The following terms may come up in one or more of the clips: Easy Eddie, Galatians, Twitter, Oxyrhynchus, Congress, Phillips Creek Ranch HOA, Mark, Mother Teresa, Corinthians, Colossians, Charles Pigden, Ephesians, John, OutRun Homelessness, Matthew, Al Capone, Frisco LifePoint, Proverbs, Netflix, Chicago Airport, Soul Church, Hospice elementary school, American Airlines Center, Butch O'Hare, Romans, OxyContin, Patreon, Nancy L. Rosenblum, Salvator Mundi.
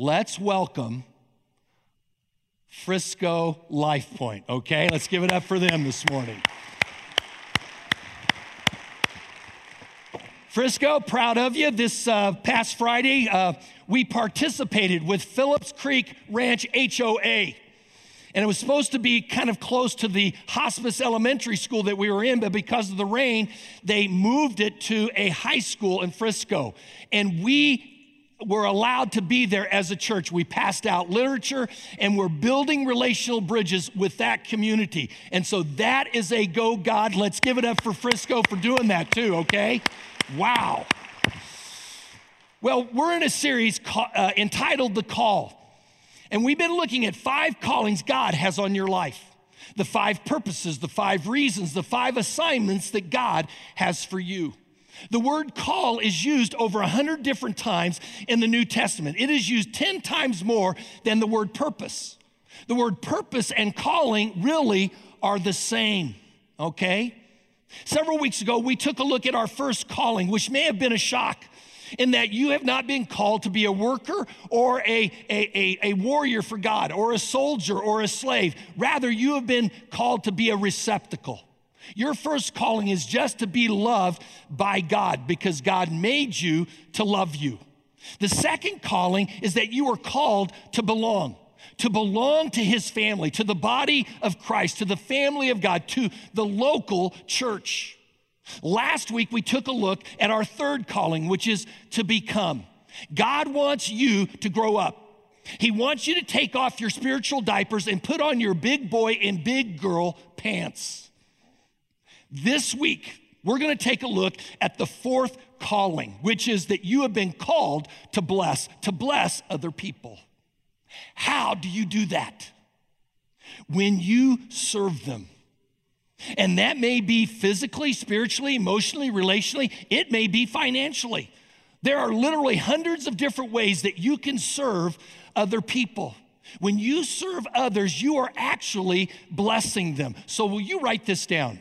let's welcome Frisco LifePoint, okay? Let's give it up for them this morning. Frisco, proud of you. This past Friday, we participated with Phillips Creek Ranch HOA, and it was supposed to be kind of close to the Hospice elementary school that we were in, but because of the rain, they moved it to a high school in Frisco, and we were allowed to be there as a church. We passed out literature, and we're building relational bridges with that community, and so that is a go, God. Let's give it up for Frisco for doing that too, okay? Wow. Well, we're in a series entitled The Call, and we've been looking at 5 callings God has on your life, the 5 purposes, the 5 reasons, the 5 assignments that God has for you. The word call is used over 100 different times in the New Testament. It is used 10 times more than the word purpose. The word purpose and calling really are the same, okay? Several weeks ago, we took a look at our first calling, which may have been a shock in that you have not been called to be a worker or a warrior for God or a soldier or a slave. Rather, you have been called to be a receptacle. Your first calling is just to be loved by God because God made you to love you. The second calling is that you are called to belong to his family, to the body of Christ, to the family of God, to the local church. Last week, we took a look at our third calling, which is to become. God wants you to grow up. He wants you to take off your spiritual diapers and put on your big boy and big girl pants. This week, we're going to take a look at the fourth calling, which is that you have been called to bless other people. How do you do that? When you serve them. And that may be physically, spiritually, emotionally, relationally. It may be financially. There are literally hundreds of different ways that you can serve other people. When you serve others, you are actually blessing them. So will you write this down?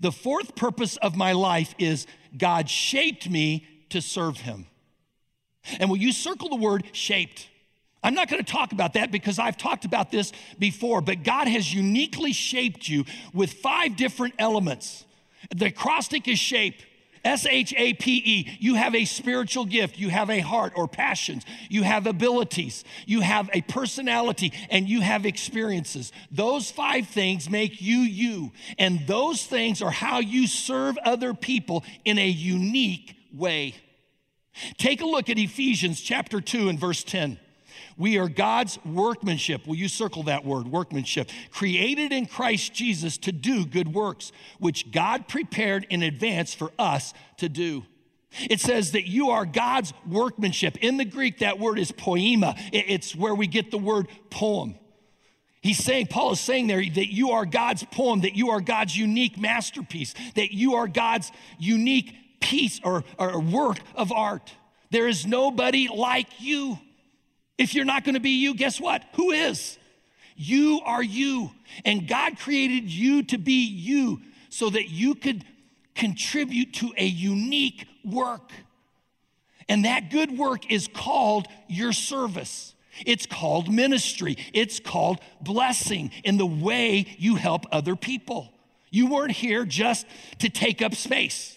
The fourth purpose of my life is God shaped me to serve him. And will you circle the word shaped? I'm not going to talk about that because I've talked about this before, but God has uniquely shaped you with 5 different elements. The acrostic is shape, S-H-A-P-E. You have a spiritual gift. You have a heart or passions. You have abilities. You have a personality, and you have experiences. Those 5 things make you you, and those things are how you serve other people in a unique way. Take a look at Ephesians chapter 2 and verse 10. We are God's workmanship. Will you circle that word, workmanship? Created in Christ Jesus to do good works, which God prepared in advance for us to do. It says that you are God's workmanship. In the Greek, that word is poema. It's where we get the word poem. He's saying, Paul is saying there that you are God's poem, that you are God's unique masterpiece, that you are God's unique piece or work of art. There is nobody like you. If you're not going to be you, guess what? Who is? You are you. And God created you to be you so that you could contribute to a unique work. And that good work is called your service. It's called ministry. It's called blessing in the way you help other people. You weren't here just to take up space.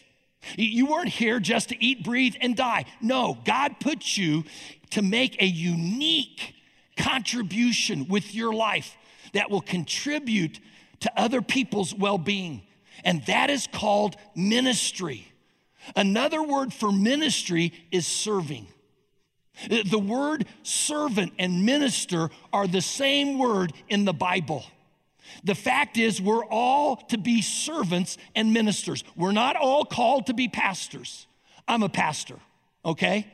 You weren't here just to eat, breathe, and die. No, God put you to make a unique contribution with your life that will contribute to other people's well-being. And that is called ministry. Another word for ministry is serving. The word servant and minister are the same word in the Bible. The fact is, we're all to be servants and ministers. We're not all called to be pastors. I'm a pastor, okay?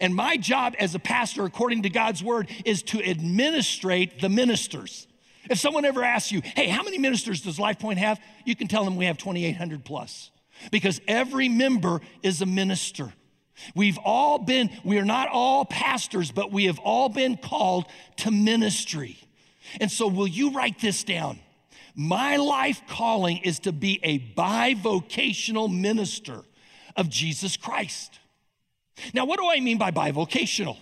And my job as a pastor, according to God's word, is to administrate the ministers. If someone ever asks you, hey, how many ministers does LifePoint have? You can tell them we have 2,800 plus because every member is a minister. We are not all pastors, but we have all been called to ministry. And so will you write this down? My life calling is to be a bivocational minister of Jesus Christ. Now, what do I mean by bivocational?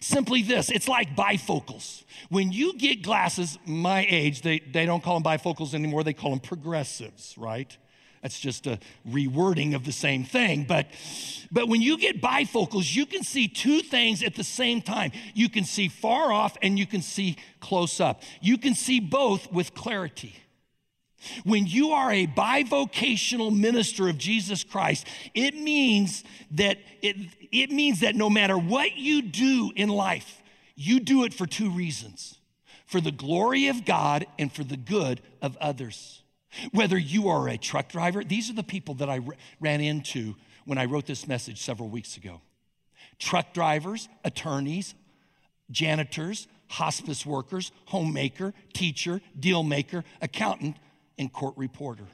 Simply this, it's like bifocals. When you get glasses my age, they don't call them bifocals anymore, they call them progressives, right? That's just a rewording of the same thing. But when you get bifocals, you can see two things at the same time. You can see far off and you can see close up. You can see both with clarity. When you are a bivocational minister of Jesus Christ, it means that it means that no matter what you do in life, you do it for two reasons: for the glory of God and for the good of others. Whether you are a truck driver, these are the people that I ran into when I wrote this message several weeks ago. Truck drivers, attorneys, janitors, hospice workers, homemaker, teacher, deal maker, accountant, and court reporter.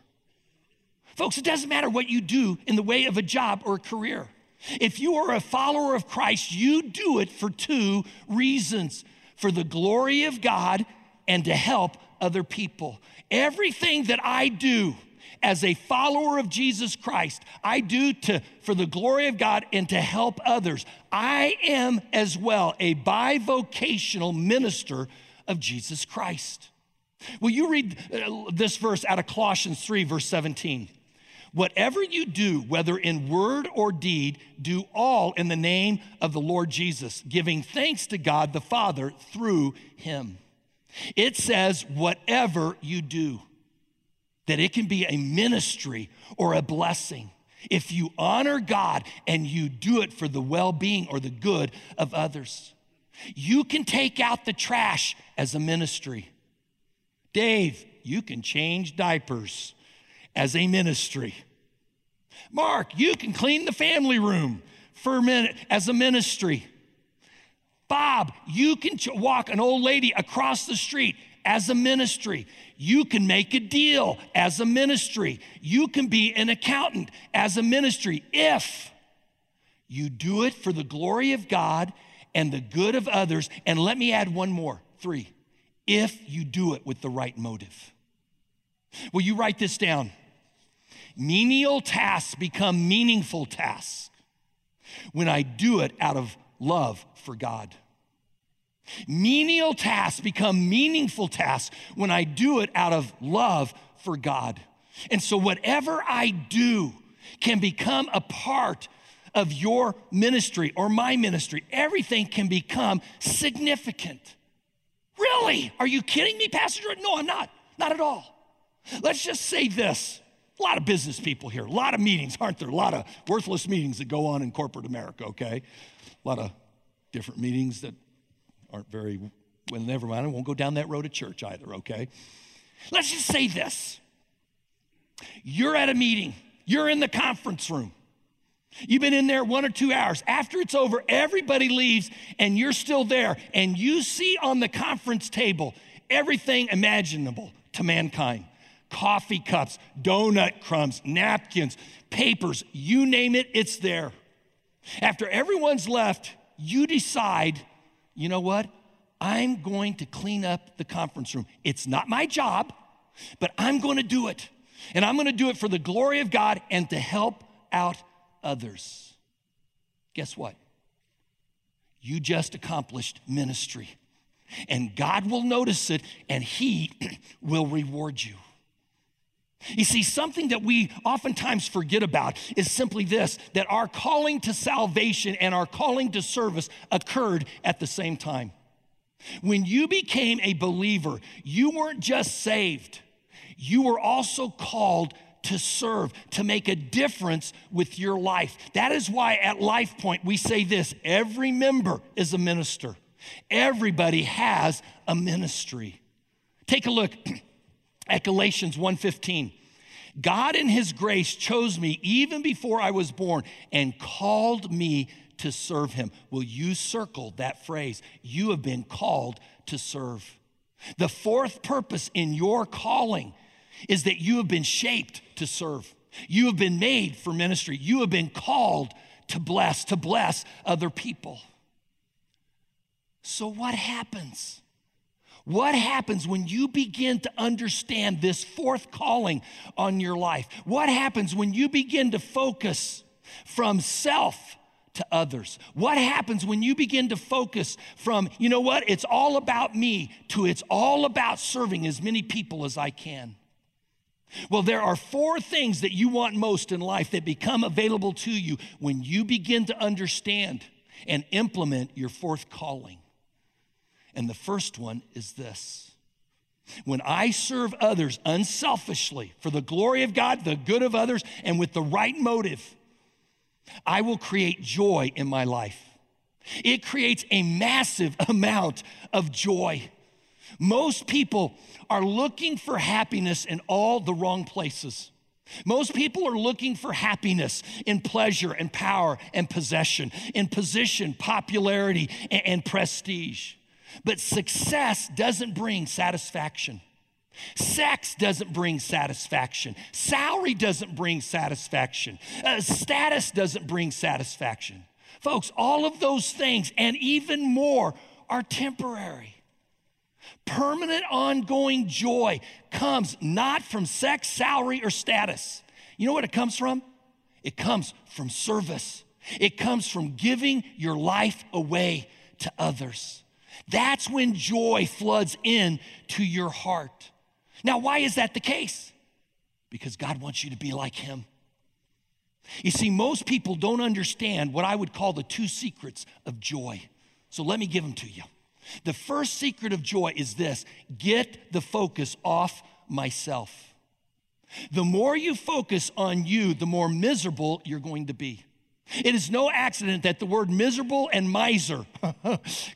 Folks, it doesn't matter what you do in the way of a job or a career. If you are a follower of Christ, you do it for two reasons: for the glory of God and to help other people. Everything that I do as a follower of Jesus Christ, I do for the glory of God and to help others. I am as well a bivocational minister of Jesus Christ. Will you read this verse out of Colossians 3, verse 17? Whatever you do, whether in word or deed, do all in the name of the Lord Jesus, giving thanks to God the Father through him. It says whatever you do, that it can be a ministry or a blessing if you honor God and you do it for the well-being or the good of others. You can take out the trash as a ministry. Dave, you can change diapers as a ministry. Mark, you can clean the family room for a minute as a ministry. Bob, you can walk an old lady across the street as a ministry. You can make a deal as a ministry. You can be an accountant as a ministry if you do it for the glory of God and the good of others. And let me add one more, three. If you do it with the right motive. Will you write this down? Menial tasks become meaningful tasks when I do it out of love for God. Menial tasks become meaningful tasks when I do it out of love for God. And so whatever I do can become a part of your ministry or my ministry. Everything can become significant. Really? Are you kidding me, Pastor Jordan? No, I'm not. Not at all. Let's just say this. A lot of business people here. A lot of meetings, aren't there? A lot of worthless meetings that go on in corporate America, okay? A lot of different meetings that aren't very, well, never mind. I won't go down that road at church either, okay? Let's just say this. You're at a meeting. You're in the conference room. You've been in there 1 or 2 hours. After it's over, everybody leaves, and you're still there, and you see on the conference table everything imaginable to mankind. Coffee cups, donut crumbs, napkins, papers, you name it, it's there. After everyone's left, you decide, you know what? I'm going to clean up the conference room. It's not my job, but I'm going to do it, and I'm going to do it for the glory of God and to help out others. Guess what? You just accomplished ministry, and God will notice it, and he will reward you. You see, something that we oftentimes forget about is simply this, that our calling to salvation and our calling to service occurred at the same time. When you became a believer, you weren't just saved. You were also called to serve, to make a difference with your life. That is why at LifePoint we say this, every member is a minister. Everybody has a ministry. Take a look at Galatians 1:15. God in his grace chose me even before I was born and called me to serve him. Will you circle that phrase? You have been called to serve. The fourth purpose in your calling is that you have been shaped to serve. You have been made for ministry. You have been called to bless other people. So what happens? What happens when you begin to understand this fourth calling on your life? What happens when you begin to focus from self to others? What happens when you begin to focus from, you know what, it's all about me to it's all about serving as many people as I can? Well, there are four things that you want most in life that become available to you when you begin to understand and implement your fourth calling. And the first one is this. When I serve others unselfishly for the glory of God, the good of others, and with the right motive, I will create joy in my life. It creates a massive amount of joy. Most people are looking for happiness in all the wrong places. Most people are looking for happiness in pleasure and power and possession, in position, popularity, and prestige. But success doesn't bring satisfaction. Sex doesn't bring satisfaction. Salary doesn't bring satisfaction. Status doesn't bring satisfaction. Folks, all of those things and even more are temporary. Permanent, ongoing joy comes not from sex, salary, or status. You know what it comes from? It comes from service. It comes from giving your life away to others. That's when joy floods in to your heart. Now, why is that the case? Because God wants you to be like him. You see, most people don't understand what I would call the two secrets of joy. So let me give them to you. The first secret of joy is this: get the focus off myself. The more you focus on you, the more miserable you're going to be. It is no accident that the word miserable and miser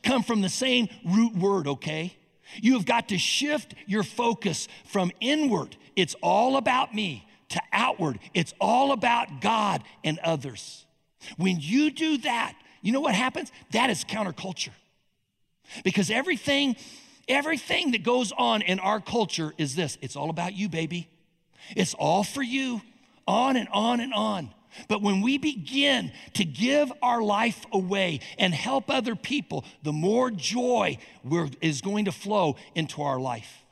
come from the same root word, okay? You have got to shift your focus from inward, it's all about me, to outward, it's all about God and others. When you do that, you know what happens? That is counterculture. Because everything that goes on in our culture is this: it's all about you, baby. It's all for you, on and on and on. But when we begin to give our life away and help other people, the more joy is going to flow into our life.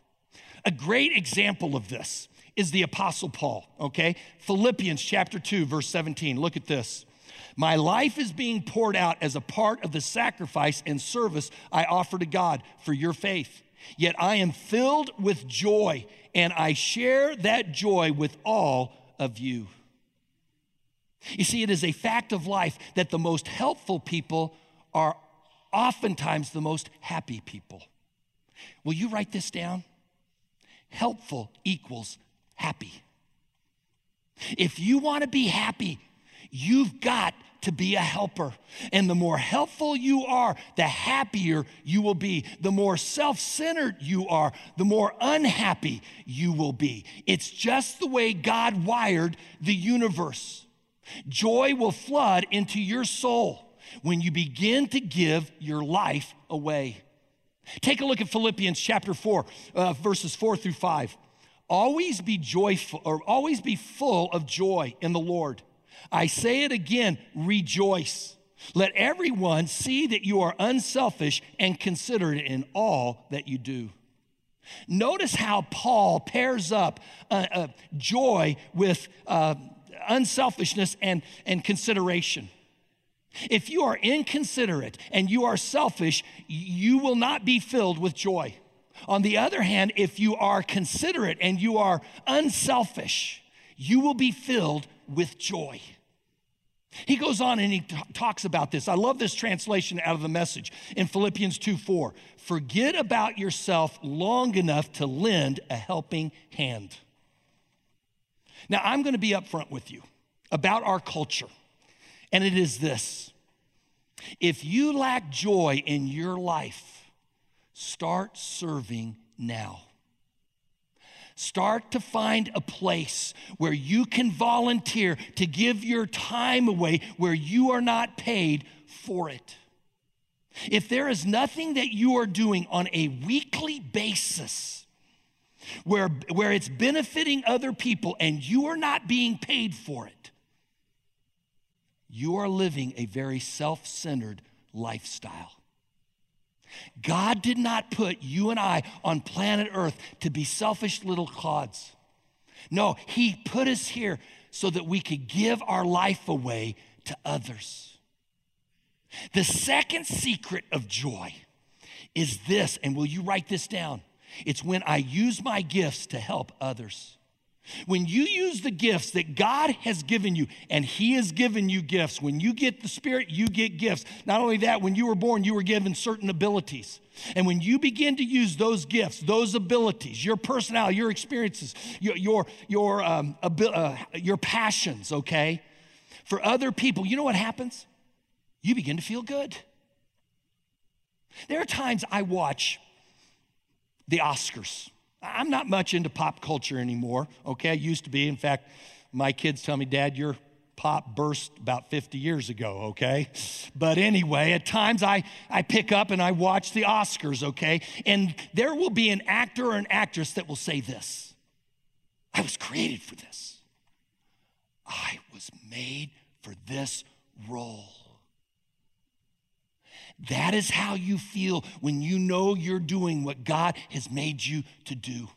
A great example of this is the Apostle Paul, okay? Philippians chapter 2, verse 17, look at this. My life is being poured out as a part of the sacrifice and service I offer to God for your faith. Yet I am filled with joy, and I share that joy with all of you. You see, it is a fact of life that the most helpful people are oftentimes the most happy people. Will you write this down? Helpful equals happy. If you want to be happy, you've got to be a helper. And the more helpful you are, the happier you will be. The more self-centered you are, the more unhappy you will be. It's just the way God wired the universe. Joy will flood into your soul when you begin to give your life away. Take a look at Philippians chapter 4, verses 4 through 5. Always be joyful, or always be full of joy in the Lord. I say it again, rejoice. Let everyone see that you are unselfish and considerate in all that you do. Notice how Paul pairs up joy with unselfishness and consideration. If you are inconsiderate and you are selfish, you will not be filled with joy. On the other hand, if you are considerate and you are unselfish, you will be filled with joy. He goes on and he talks about this. I love this translation out of the Message in Philippians 2:4. Forget about yourself long enough to lend a helping hand. Now, I'm going to be upfront with you about our culture, and it is this. If you lack joy in your life, start serving now. Start to find a place where you can volunteer to give your time away where you are not paid for it. If there is nothing that you are doing on a weekly basis where it's benefiting other people and you are not being paid for it, you are living a very self-centered lifestyle. God did not put you and I on planet Earth to be selfish little clods. No, he put us here so that we could give our life away to others. The second secret of joy is this, and will you write this down? It's when I use my gifts to help others. When you use the gifts that God has given you, and He has given you gifts. When you get the Spirit, you get gifts. Not only that, when you were born, you were given certain abilities. And when you begin to use those gifts, those abilities, your personality, your experiences, your passions, okay, for other people, you know what happens? You begin to feel good. There are times I watch the Oscars. I'm not much into pop culture anymore, okay? I used to be. In fact, my kids tell me, Dad, your pop burst about 50 years ago, okay? But anyway, at times I pick up and I watch the Oscars, okay? And there will be an actor or an actress that will say this: I was created for this. I was made for this role. That is how you feel when you know you're doing what God has made you to do.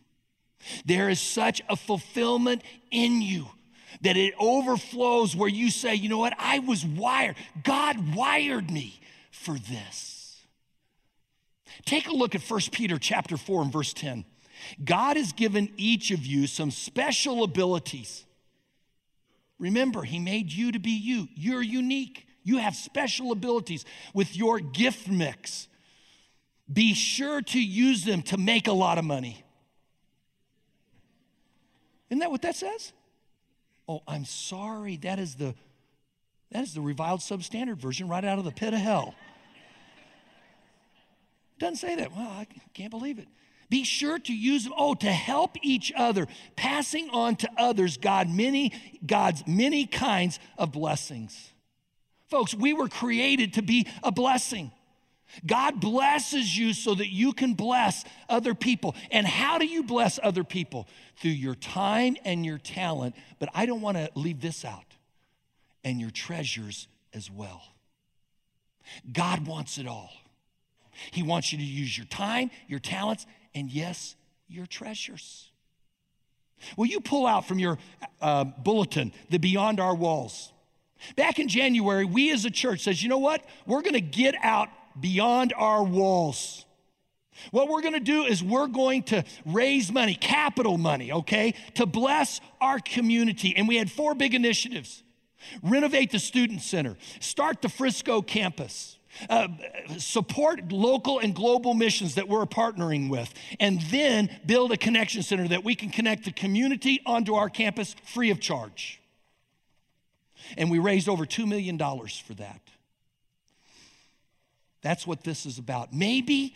There is such a fulfillment in you that it overflows, where you say, you know what, I was wired. God wired me for this. Take a look at 1 Peter chapter 4 and verse 10. God has given each of you some special abilities. Remember, He made you to be you. You're unique. You have special abilities with your gift mix. Be sure to use them to make a lot of money. Isn't that what that says? Oh, I'm sorry. That is the reviled substandard version, right out of the pit of hell. It doesn't say that. Well, I can't believe it. Be sure to use them, to help each other, passing on to others God's many kinds of blessings. Folks, we were created to be a blessing. God blesses you so that you can bless other people. And how do you bless other people? Through your time and your talent. But I don't want to leave this out. And your treasures as well. God wants it all. He wants you to use your time, your talents, and yes, your treasures. Will you pull out from your bulletin the Beyond Our Walls? Back in January, we as a church says, you know what? We're going to get out beyond our walls. What we're going to do is we're going to raise money, capital money, okay, to bless our community. And we had 4 big initiatives. Renovate the student center. Start the Frisco campus. Support local and global missions that we're partnering with. And then build a connection center that we can connect the community onto our campus free of charge. And we raised over $2 million for that. That's what this is about. Maybe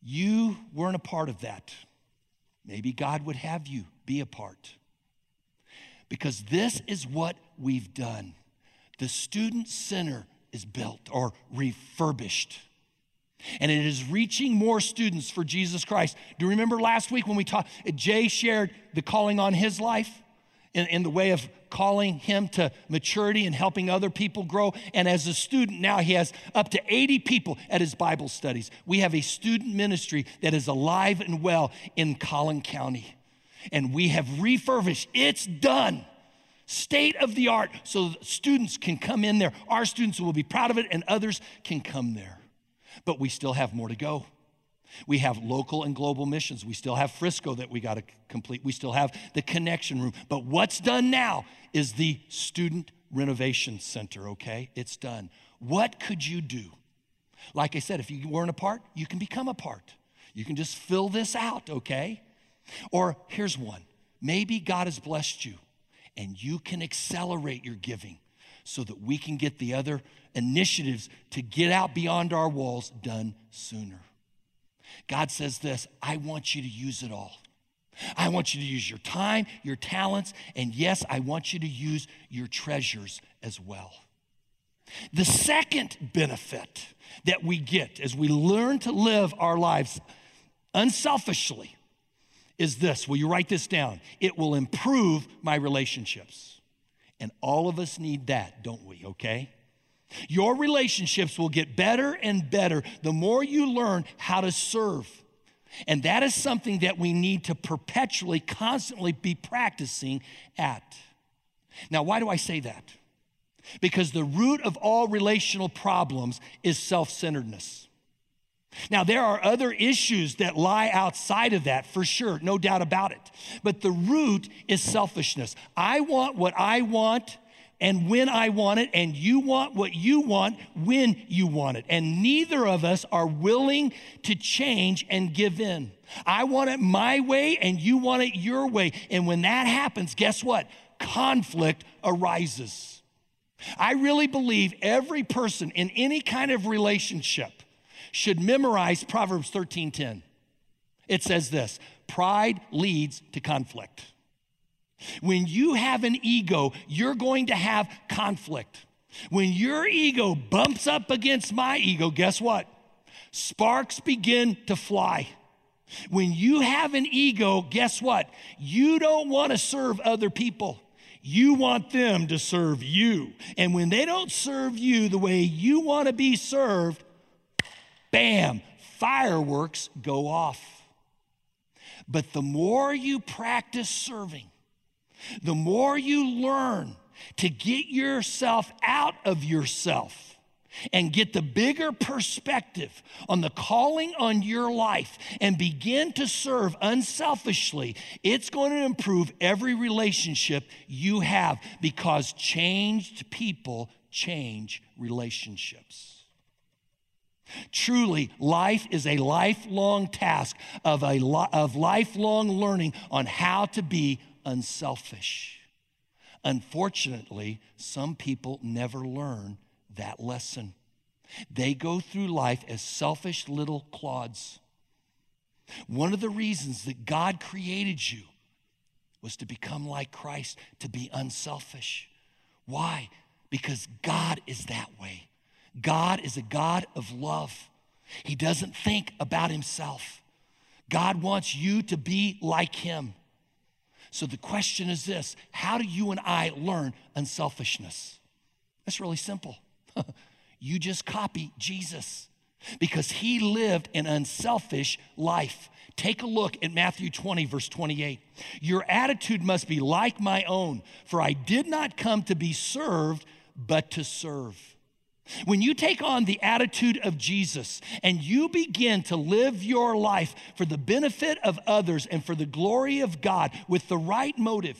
you weren't a part of that. Maybe God would have you be a part. Because this is what we've done. The Student Center is built or refurbished. And it is reaching more students for Jesus Christ. Do you remember last week when we talked, Jay shared the calling on his life? In the way of calling him to maturity and helping other people grow. And as a student now, he has up to 80 people at his Bible studies. We have a student ministry that is alive and well in Collin County. And we have refurbished. It's done. State of the art. So students can come in there. Our students will be proud of it, and others can come there. But we still have more to go. We have local and global missions. We still have Frisco that we got to complete. We still have the connection room. But what's done now is the Student Renovation Center, okay? It's done. What could you do? Like I said, if you weren't a part, you can become a part. You can just fill this out, okay? Or here's one. Maybe God has blessed you, and you can accelerate your giving so that we can get the other initiatives to get out beyond our walls done sooner. God says this: I want you to use it all. I want you to use your time, your talents, and yes, I want you to use your treasures as well. The second benefit that we get as we learn to live our lives unselfishly is this. Will you write this down? It will improve my relationships. And all of us need that, don't we, okay? Your relationships will get better and better the more you learn how to serve. And that is something that we need to perpetually, constantly be practicing at. Now, why do I say that? because the root of all relational problems is self-centeredness. Now, there are other issues that lie outside of that for sure, no doubt about it. But the root is selfishness. I want what I want and when I want it, and you want what you want when you want it. And neither of us are willing to change and give in. I want it my way and you want it your way. And when that happens, guess what? Conflict arises. I really believe every person in any kind of relationship should memorize Proverbs 13:10. It says this: pride leads to conflict. When you have an ego, you're going to have conflict. When your ego bumps up against my ego, guess what? Sparks begin to fly. When you have an ego, guess what? You don't want to serve other people. You want them to serve you. And when they don't serve you the way you want to be served, bam, fireworks go off. But the more you practice serving, the more you learn to get yourself out of yourself and get the bigger perspective on the calling on your life and begin to serve unselfishly, it's going to improve every relationship you have, because changed people change relationships. Truly, life is a lifelong task of lifelong learning on how to be unselfish. Unfortunately, some people never learn that lesson. They go through life as selfish little clods. One of the reasons that God created you was to become like Christ, to be unselfish. Why? Because God is that way. God is a God of love. He doesn't think about himself. God wants you to be like him. So the question is this: how do you and I learn unselfishness? That's really simple. You just copy Jesus, because he lived an unselfish life. Take a look at Matthew 20, verse 28. Your attitude must be like my own, for I did not come to be served, but to serve. When you take on the attitude of Jesus and you begin to live your life for the benefit of others and for the glory of God with the right motive,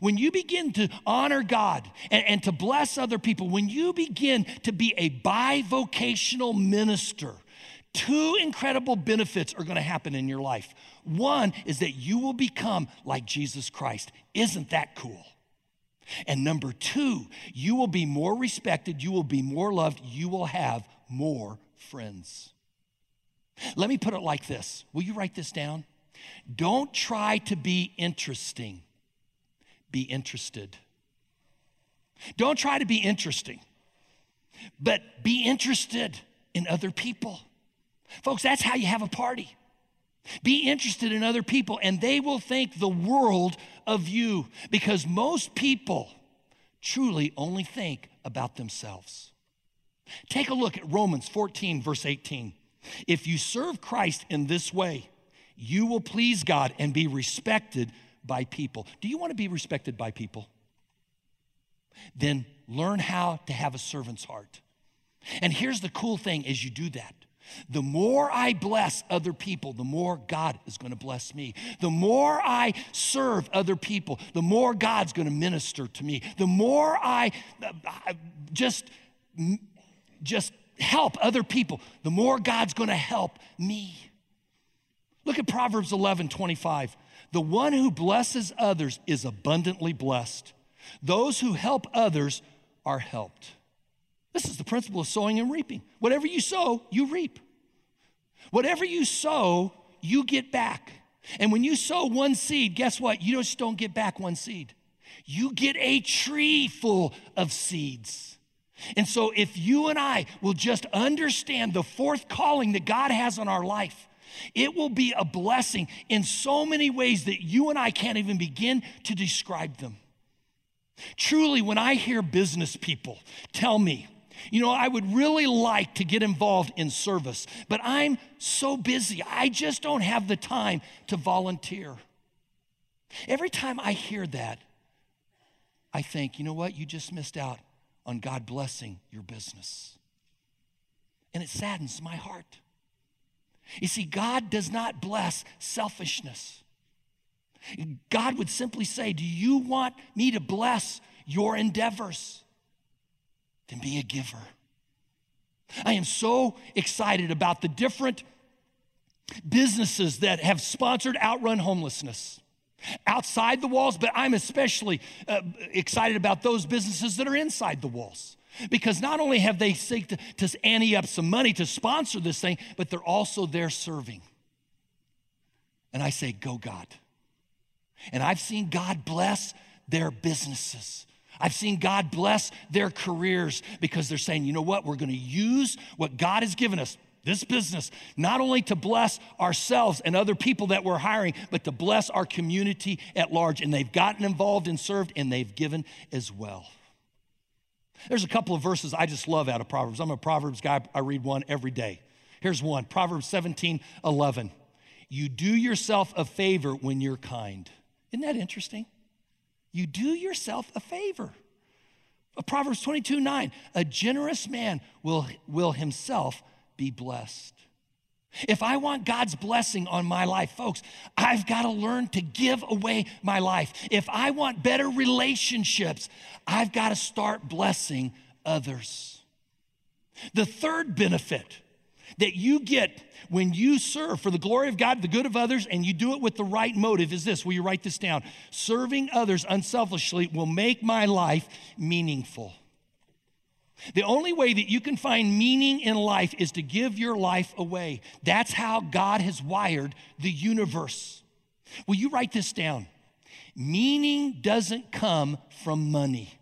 when you begin to honor God and to bless other people, when you begin to be a bivocational minister, two incredible benefits are going to happen in your life. One is that you will become like Jesus Christ. Isn't that cool? And number two, you will be more respected, you will be more loved, you will have more friends. Let me put it like this. Will you write this down? Don't try to be interesting. Be interested. Don't try to be interesting, but be interested in other people. Folks, that's how you have a party. Be interested in other people, and they will think the world of you, because most people truly only think about themselves. Take a look at Romans 14, verse 18. If you serve Christ in this way, you will please God and be respected by people. Do you want to be respected by people? Then learn how to have a servant's heart. And here's the cool thing as you do that. The more I bless other people, the more God is going to bless me. The more I serve other people, the more God's going to minister to me. The more I just help other people, the more God's going to help me. Look at Proverbs 11:25. The one who blesses others is abundantly blessed. Those who help others are helped. This is the principle of sowing and reaping. Whatever you sow, you reap. Whatever you sow, you get back. And when you sow one seed, guess what? You just don't get back one seed. You get a tree full of seeds. And so if you and I will just understand the fourth calling that God has on our life, it will be a blessing in so many ways that you and I can't even begin to describe them. Truly, when I hear business people tell me, you know, I would really like to get involved in service, but I'm so busy, I just don't have the time to volunteer. Every time I hear that, I think, you know what? You just missed out on God blessing your business. And it saddens my heart. You see, God does not bless selfishness. God would simply say, do you want me to bless your endeavors? Then be a giver. I am so excited about the different businesses that have sponsored OutRun Homelessness outside the walls, but I'm especially excited about those businesses that are inside the walls, because not only have they seek to ante up some money to sponsor this thing, but they're also there serving. And I say, go God. And I've seen God bless their businesses. I've seen God bless their careers, because they're saying, you know what, we're going to use what God has given us, this business, not only to bless ourselves and other people that we're hiring, but to bless our community at large. And they've gotten involved and served, and they've given as well. There's a couple of verses I just love out of Proverbs. I'm a Proverbs guy. I read one every day. Here's one, Proverbs 17:11. You do yourself a favor when you're kind. Isn't that interesting? You do yourself a favor. Proverbs 22:9, a generous man will himself be blessed. If I want God's blessing on my life, folks, I've got to learn to give away my life. If I want better relationships, I've got to start blessing others. The third benefit that you get when you serve for the glory of God, the good of others, and you do it with the right motive is this. Will you write this down? Serving others unselfishly will make my life meaningful. The only way that you can find meaning in life is to give your life away. That's how God has wired the universe. Will you write this down? Meaning doesn't come from money.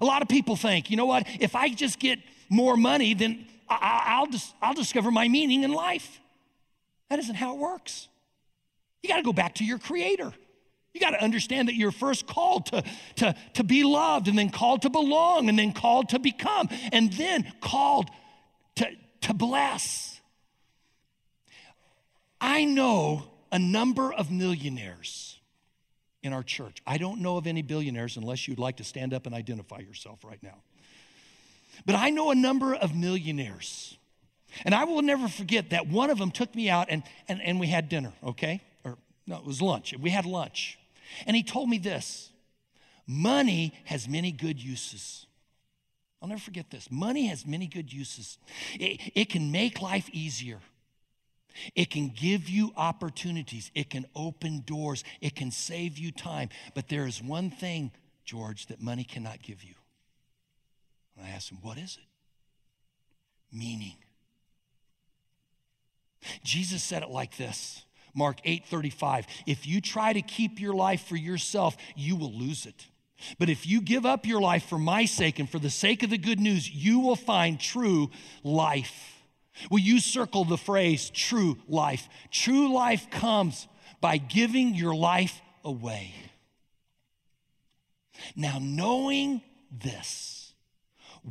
A lot of people think, you know what, if I just get more money, then I'll discover my meaning in life. That isn't how it works. You got to go back to your Creator. You got to understand that you're first called to be loved, and then called to belong, and then called to become, and then called to bless. I know a number of millionaires in our church. I don't know of any billionaires, unless you'd like to stand up and identify yourself right now. But I know a number of millionaires. And I will never forget that one of them took me out and we had dinner, okay? Or no, it was lunch. We had lunch. And he told me this: money has many good uses. I'll never forget this. Money has many good uses. It can make life easier. It can give you opportunities. It can open doors. It can save you time. But there is one thing, George, that money cannot give you. And I asked him, what is it? Meaning. Jesus said it like this, Mark 8:35, if you try to keep your life for yourself, you will lose it. But if you give up your life for my sake and for the sake of the good news, you will find true life. Will you circle the phrase true life? True life comes by giving your life away. Now, knowing this,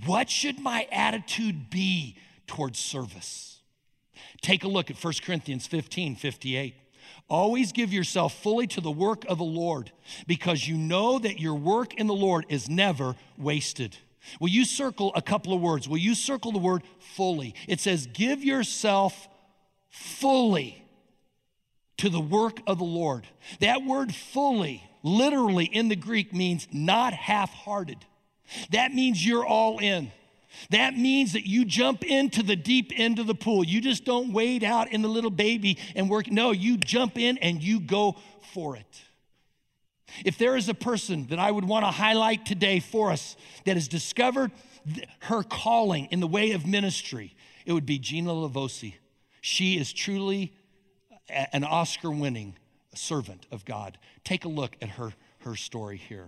what should my attitude be towards service? Take a look at 1 Corinthians 15:58. Always give yourself fully to the work of the Lord, because you know that your work in the Lord is never wasted. Will you circle a couple of words? Will you circle the word fully? It says, give yourself fully to the work of the Lord. That word fully, literally in the Greek, means not half-hearted. That means you're all in. That means that you jump into the deep end of the pool. You just don't wade out in the little baby and work. No, you jump in and you go for it. If there is a person that I would want to highlight today for us that has discovered her calling in the way of ministry, it would be Gina Lavosi. She is truly an Oscar-winning servant of God. Take a look at her story here.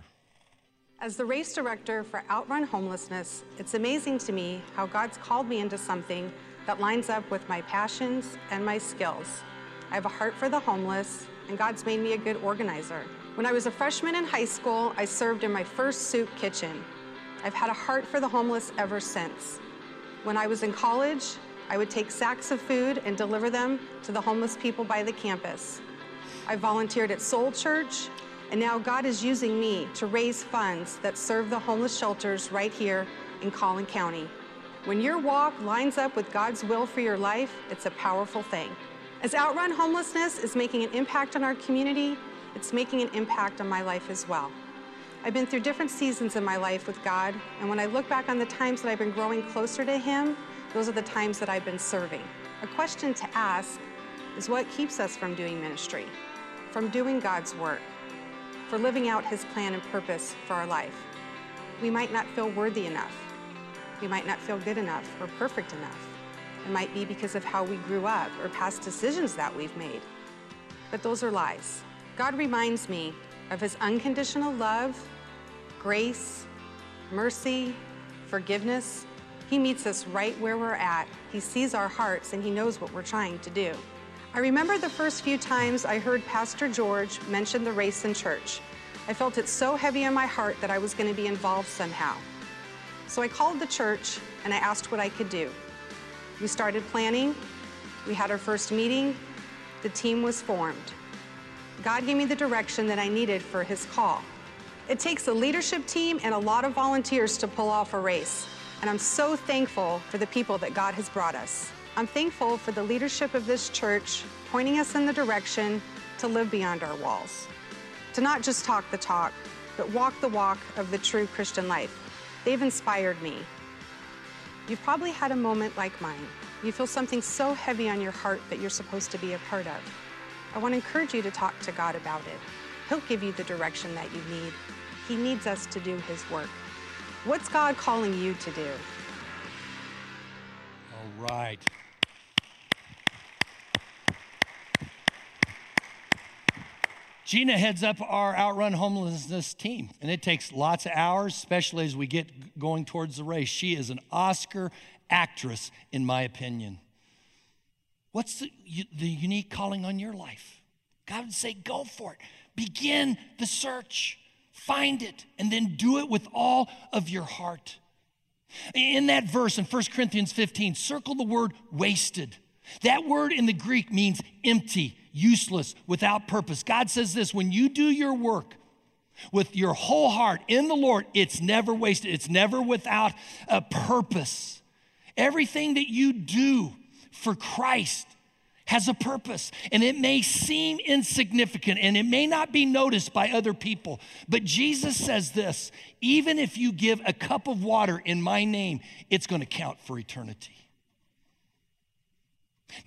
As the race director for OutRun Homelessness, it's amazing to me how God's called me into something that lines up with my passions and my skills. I have a heart for the homeless, and God's made me a good organizer. When I was a freshman in high school, I served in my first soup kitchen. I've had a heart for the homeless ever since. When I was in college, I would take sacks of food and deliver them to the homeless people by the campus. I volunteered at Soul Church And now God is using me to raise funds that serve the homeless shelters right here in Collin County. When your walk lines up with God's will for your life, it's a powerful thing. As OutRun Homelessness is making an impact on our community, it's making an impact on my life as well. I've been through different seasons in my life with God, and when I look back on the times that I've been growing closer to Him, those are the times that I've been serving. A question to ask is what keeps us from doing ministry, from doing God's work, for living out His plan and purpose for our life. We might not feel worthy enough. We might not feel good enough or perfect enough. It might be because of how we grew up or past decisions that we've made. But those are lies. God reminds me of His unconditional love, grace, mercy, forgiveness. He meets us right where we're at. He sees our hearts and He knows what we're trying to do. I remember the first few times I heard Pastor George mention the race in church. I felt it so heavy on my heart that I was going to be involved somehow. So I called the church and I asked what I could do. We started planning. We had our first meeting. The team was formed. God gave me the direction that I needed for His call. It takes a leadership team and a lot of volunteers to pull off a race, and I'm so thankful for the people that God has brought us. I'm thankful for the leadership of this church pointing us in the direction to live beyond our walls, to not just talk the talk, but walk the walk of the true Christian life. They've inspired me. You've probably had a moment like mine. You feel something so heavy on your heart that you're supposed to be a part of. I want to encourage you to talk to God about it. He'll give you the direction that you need. He needs us to do His work. What's God calling you to do? All right. Gina heads up our OutRun Homelessness team, and it takes lots of hours, especially as we get going towards the race. She is an Oscar actress, in my opinion. What's the unique calling on your life? God would say, go for it. Begin the search. Find it, and then do it with all of your heart. In that verse in 1 Corinthians 15, circle the word wasted. That word in the Greek means empty, useless, without purpose. God says this, when you do your work with your whole heart in the Lord, it's never wasted. It's never without a purpose. Everything that you do for Christ has a purpose, and it may seem insignificant, and it may not be noticed by other people, but Jesus says this, even if you give a cup of water in my name, it's going to count for eternity.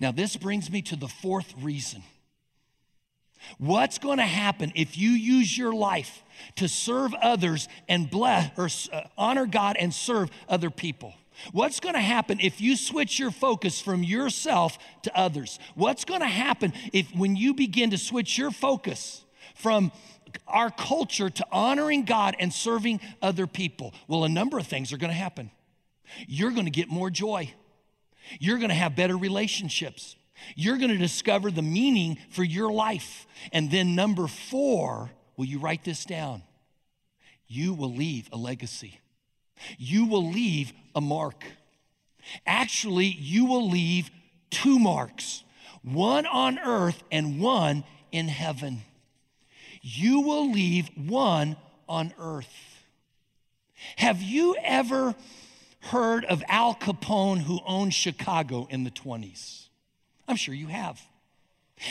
Now, this brings me to the fourth reason. What's going to happen if you use your life to serve others and bless or honor God and serve other people? What's going to happen if you switch your focus from yourself to others? What's going to happen when you begin to switch your focus from our culture to honoring God and serving other people? Well, a number of things are going to happen. You're going to get more joy. You're going to have better relationships. You're going to discover the meaning for your life. And then number four, will you write this down? You will leave a legacy. You will leave a mark. Actually, you will leave two marks, one on earth and one in heaven. You will leave one on earth. Have you ever heard of Al Capone, who owned Chicago in the 1920s? I'm sure you have.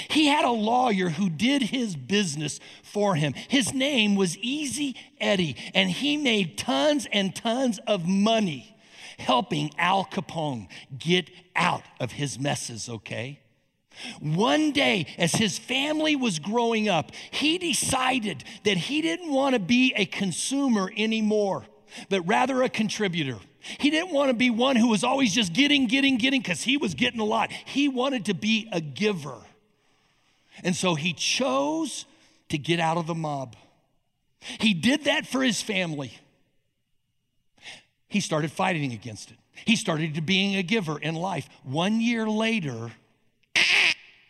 He had a lawyer who did his business for him. His name was Easy Eddie, and he made tons and tons of money helping Al Capone get out of his messes, okay? One day, as his family was growing up, he decided that he didn't want to be a consumer anymore, but rather a contributor. He didn't want to be one who was always just getting, because he was getting a lot. He wanted to be a giver. And so he chose to get out of the mob. He did that for his family. He started fighting against it. He started being a giver in life. 1 year later,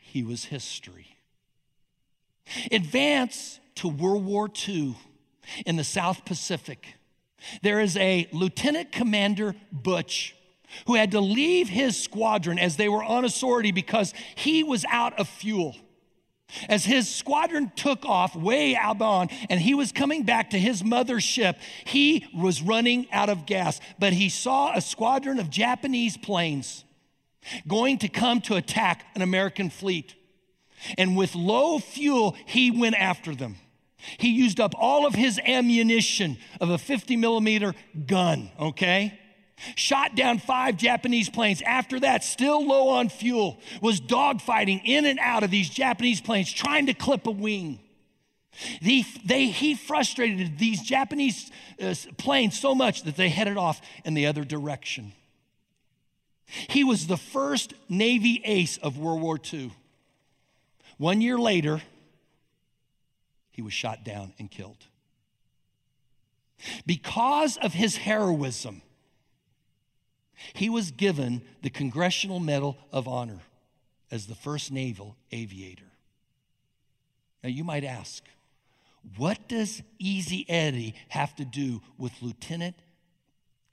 he was history. Advance to World War II in the South Pacific. There is a Lieutenant Commander Butch who had to leave his squadron as they were on a sortie because he was out of fuel. As his squadron took off way out on and he was coming back to his mother ship, he was running out of gas, but he saw a squadron of Japanese planes going to come to attack an American fleet. And with low fuel, he went after them. He used up all of his ammunition of a 50-millimeter gun, okay? Shot down 5 Japanese planes. After that, still low on fuel, was dogfighting in and out of these Japanese planes, trying to clip a wing. He frustrated these Japanese planes so much that they headed off in the other direction. He was the first Navy ace of World War II. 1 year later, he was shot down and killed. Because of his heroism, he was given the Congressional Medal of Honor as the first naval aviator. Now, you might ask, what does Easy Eddie have to do with Lieutenant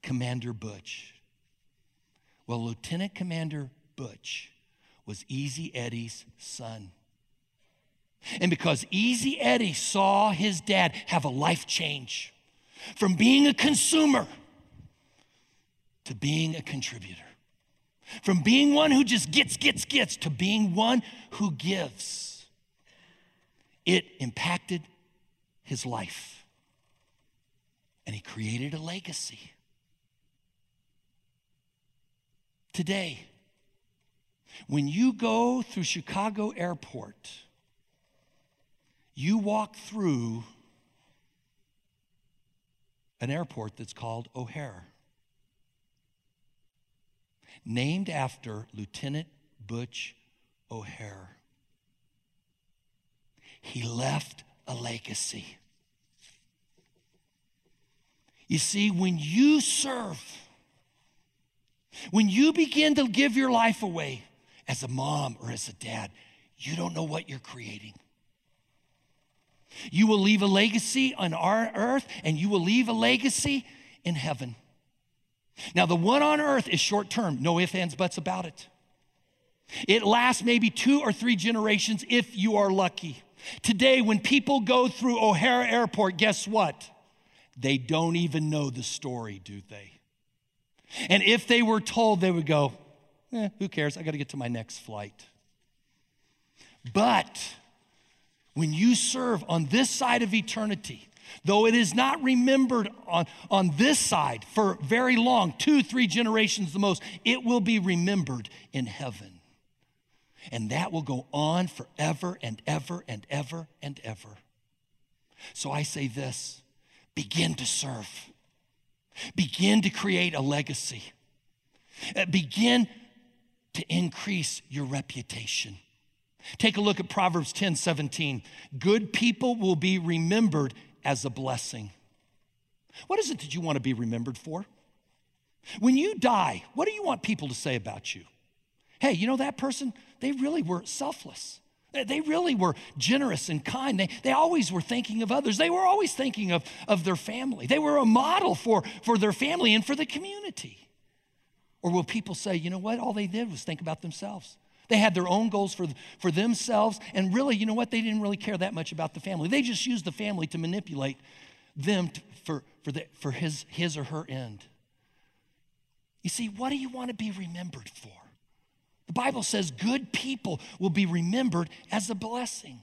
Commander Butch? Well, Lieutenant Commander Butch was Easy Eddie's son. And because Easy Eddie saw his dad have a life change from being a consumer to being a contributor, from being one who just gets, to being one who gives, it impacted his life. And he created a legacy. Today, when you go through Chicago Airport, you walk through an airport that's called O'Hare, named after Lieutenant Butch O'Hare. He left a legacy. You see, when you serve, when you begin to give your life away as a mom or as a dad, you don't know what you're creating. You will leave a legacy on our earth, and you will leave a legacy in heaven. Now, the one on earth is short-term, no ifs, ands, buts about it. It lasts maybe 2 or 3 generations if you are lucky. Today, when people go through O'Hare Airport, guess what? They don't even know the story, do they? And if they were told, they would go, who cares? I got to get to my next flight. But when you serve on this side of eternity, though it is not remembered on this side for very long, 2, 3 generations the most, it will be remembered in heaven. And that will go on forever and ever and ever and ever. So I say this, begin to serve. Begin to create a legacy. Begin to increase your reputation. Take a look at Proverbs 10:17. Good people will be remembered as a blessing. What is it that you want to be remembered for? When you die, what do you want people to say about you? Hey, you know that person? They really were selfless. They really were generous and kind. They always were thinking of others. They were always thinking of their family. They were a model for their family and for the community. Or will people say, you know what? All they did was think about themselves. They had their own goals for themselves, and really, you know what? They didn't really care that much about the family. They just used the family to manipulate them for his or her end. You see, what do you want to be remembered for? The Bible says good people will be remembered as a blessing.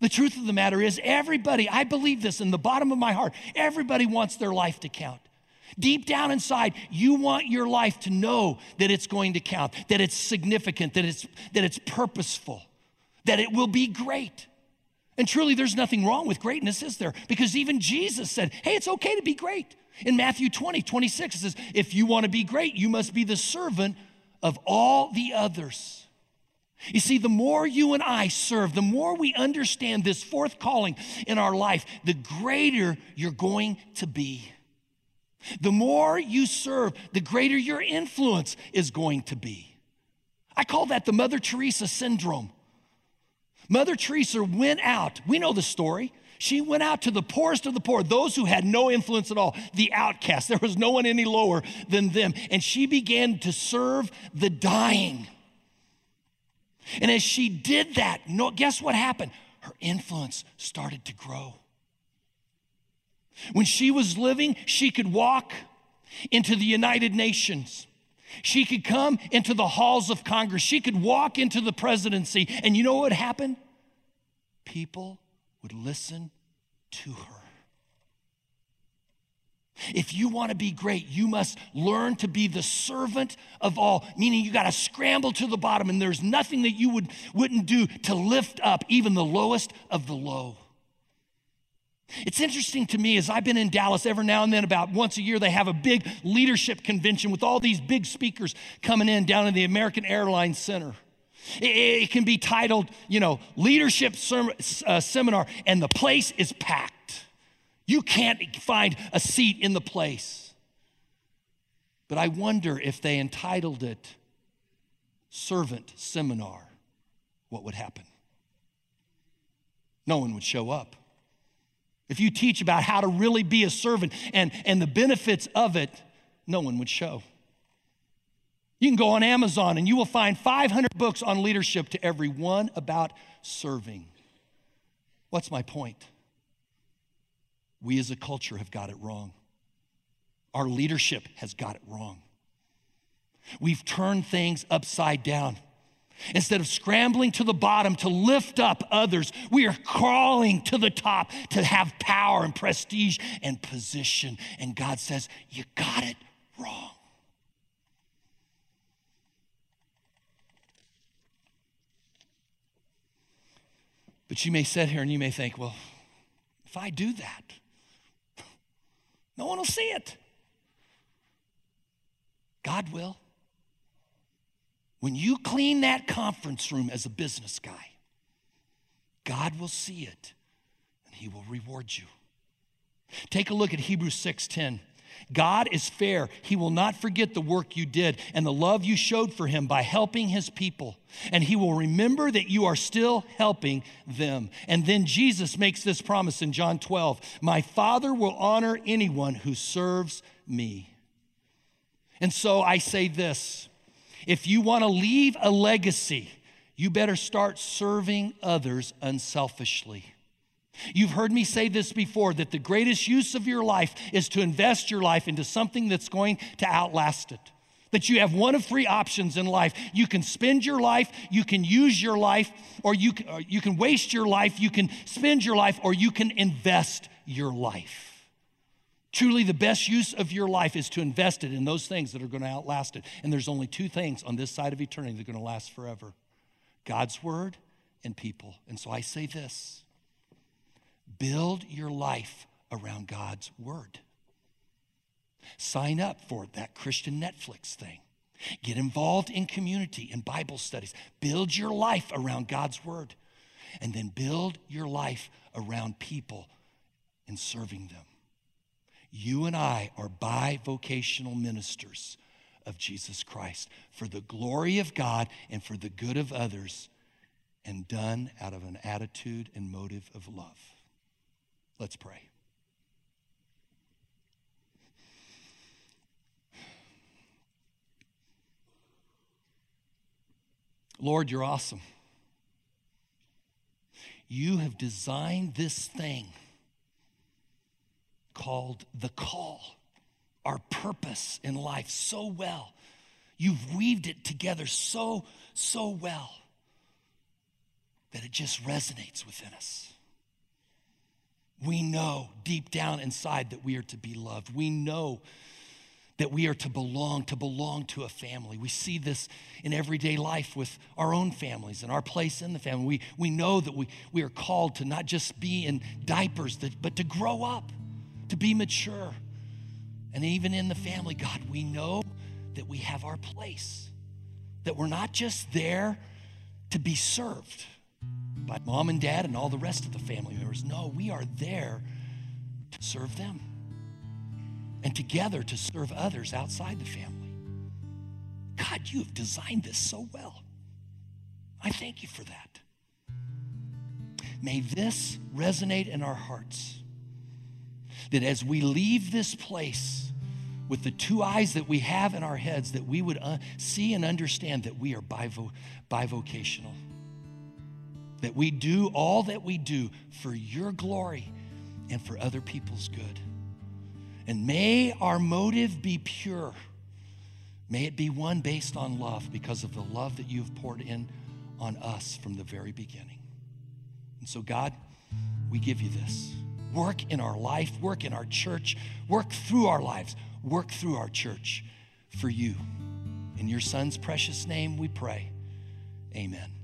The truth of the matter is everybody, I believe this in the bottom of my heart, everybody wants their life to count. Deep down inside, you want your life to know that it's going to count, that it's significant, that it's purposeful, that it will be great. And truly, there's nothing wrong with greatness, is there? Because even Jesus said, hey, it's okay to be great. In Matthew 20:26, it says, if you want to be great, you must be the servant of all the others. You see, the more you and I serve, the more we understand this fourth calling in our life, the greater you're going to be. The more you serve, the greater your influence is going to be. I call that the Mother Teresa syndrome. Mother Teresa went out, we know the story. She went out to the poorest of the poor, those who had no influence at all, the outcasts. There was no one any lower than them. And she began to serve the dying. And as she did that, guess what happened? Her influence started to grow. When she was living, she could walk into the United Nations. She could come into the halls of Congress. She could walk into the presidency. And you know what happened? People would listen to her. If you want to be great, you must learn to be the servant of all, meaning you got to scramble to the bottom, and there's nothing that you wouldn't do to lift up even the lowest of the low. It's interesting to me, as I've been in Dallas every now and then, about once a year, they have a big leadership convention with all these big speakers coming in down in the American Airlines Center. It can be titled, Leadership Seminar, and the place is packed. You can't find a seat in the place. But I wonder if they entitled it Servant Seminar, what would happen? No one would show up. If you teach about how to really be a servant and the benefits of it, no one would show. You can go on Amazon and you will find 500 books on leadership, to every one about serving. What's my point? We as a culture have got it wrong. Our leadership has got it wrong. We've turned things upside down. Instead of scrambling to the bottom to lift up others, we are crawling to the top to have power and prestige and position. And God says, you got it wrong. But you may sit here and you may think, well, if I do that, no one will see it. God will. When you clean that conference room as a business guy, God will see it and he will reward you. Take a look at Hebrews 6:10. God is fair. He will not forget the work you did and the love you showed for him by helping his people. And he will remember that you are still helping them. And then Jesus makes this promise in John 12. My Father will honor anyone who serves me. And so I say this. If you want to leave a legacy, you better start serving others unselfishly. You've heard me say this before, that the greatest use of your life is to invest your life into something that's going to outlast it. That you have one of three options in life. You can spend your life, you can use your life, or you can waste your life, you can spend your life, or you can invest your life. Truly, the best use of your life is to invest it in those things that are going to outlast it. And there's only two things on this side of eternity that are going to last forever: God's word and people. And so I say this: build your life around God's word. Sign up for that Christian Netflix thing. Get involved in community and Bible studies. Build your life around God's word. And then build your life around people and serving them. You and I are bivocational ministers of Jesus Christ, for the glory of God and for the good of others, and done out of an attitude and motive of love. Let's pray. Lord, you're awesome. You have designed this thing called the call, our purpose in life, so well. You've weaved it together so well that it just resonates within us. We know deep down inside that we are to be loved. We know that we are to belong to a family. We see this in everyday life with our own families and our place in the family. We know that we are called to not just be in diapers, but to grow up, to be mature. And even in the family, God, we know that we have our place, that we're not just there to be served by mom and dad and all the rest of the family members. No, we are there to serve them, and together to serve others outside the family. God, you have designed this so well. I thank you for that. May this resonate in our hearts, that as we leave this place, with the two eyes that we have in our heads, that we would see and understand that we are bivocational, that we do all that we do for your glory and for other people's good. And may our motive be pure. May it be one based on love, because of the love that you've poured in on us from the very beginning. And so, God, we give you this. Work in our life, work in our church, work through our lives, work through our church for you. In your Son's precious name we pray. Amen.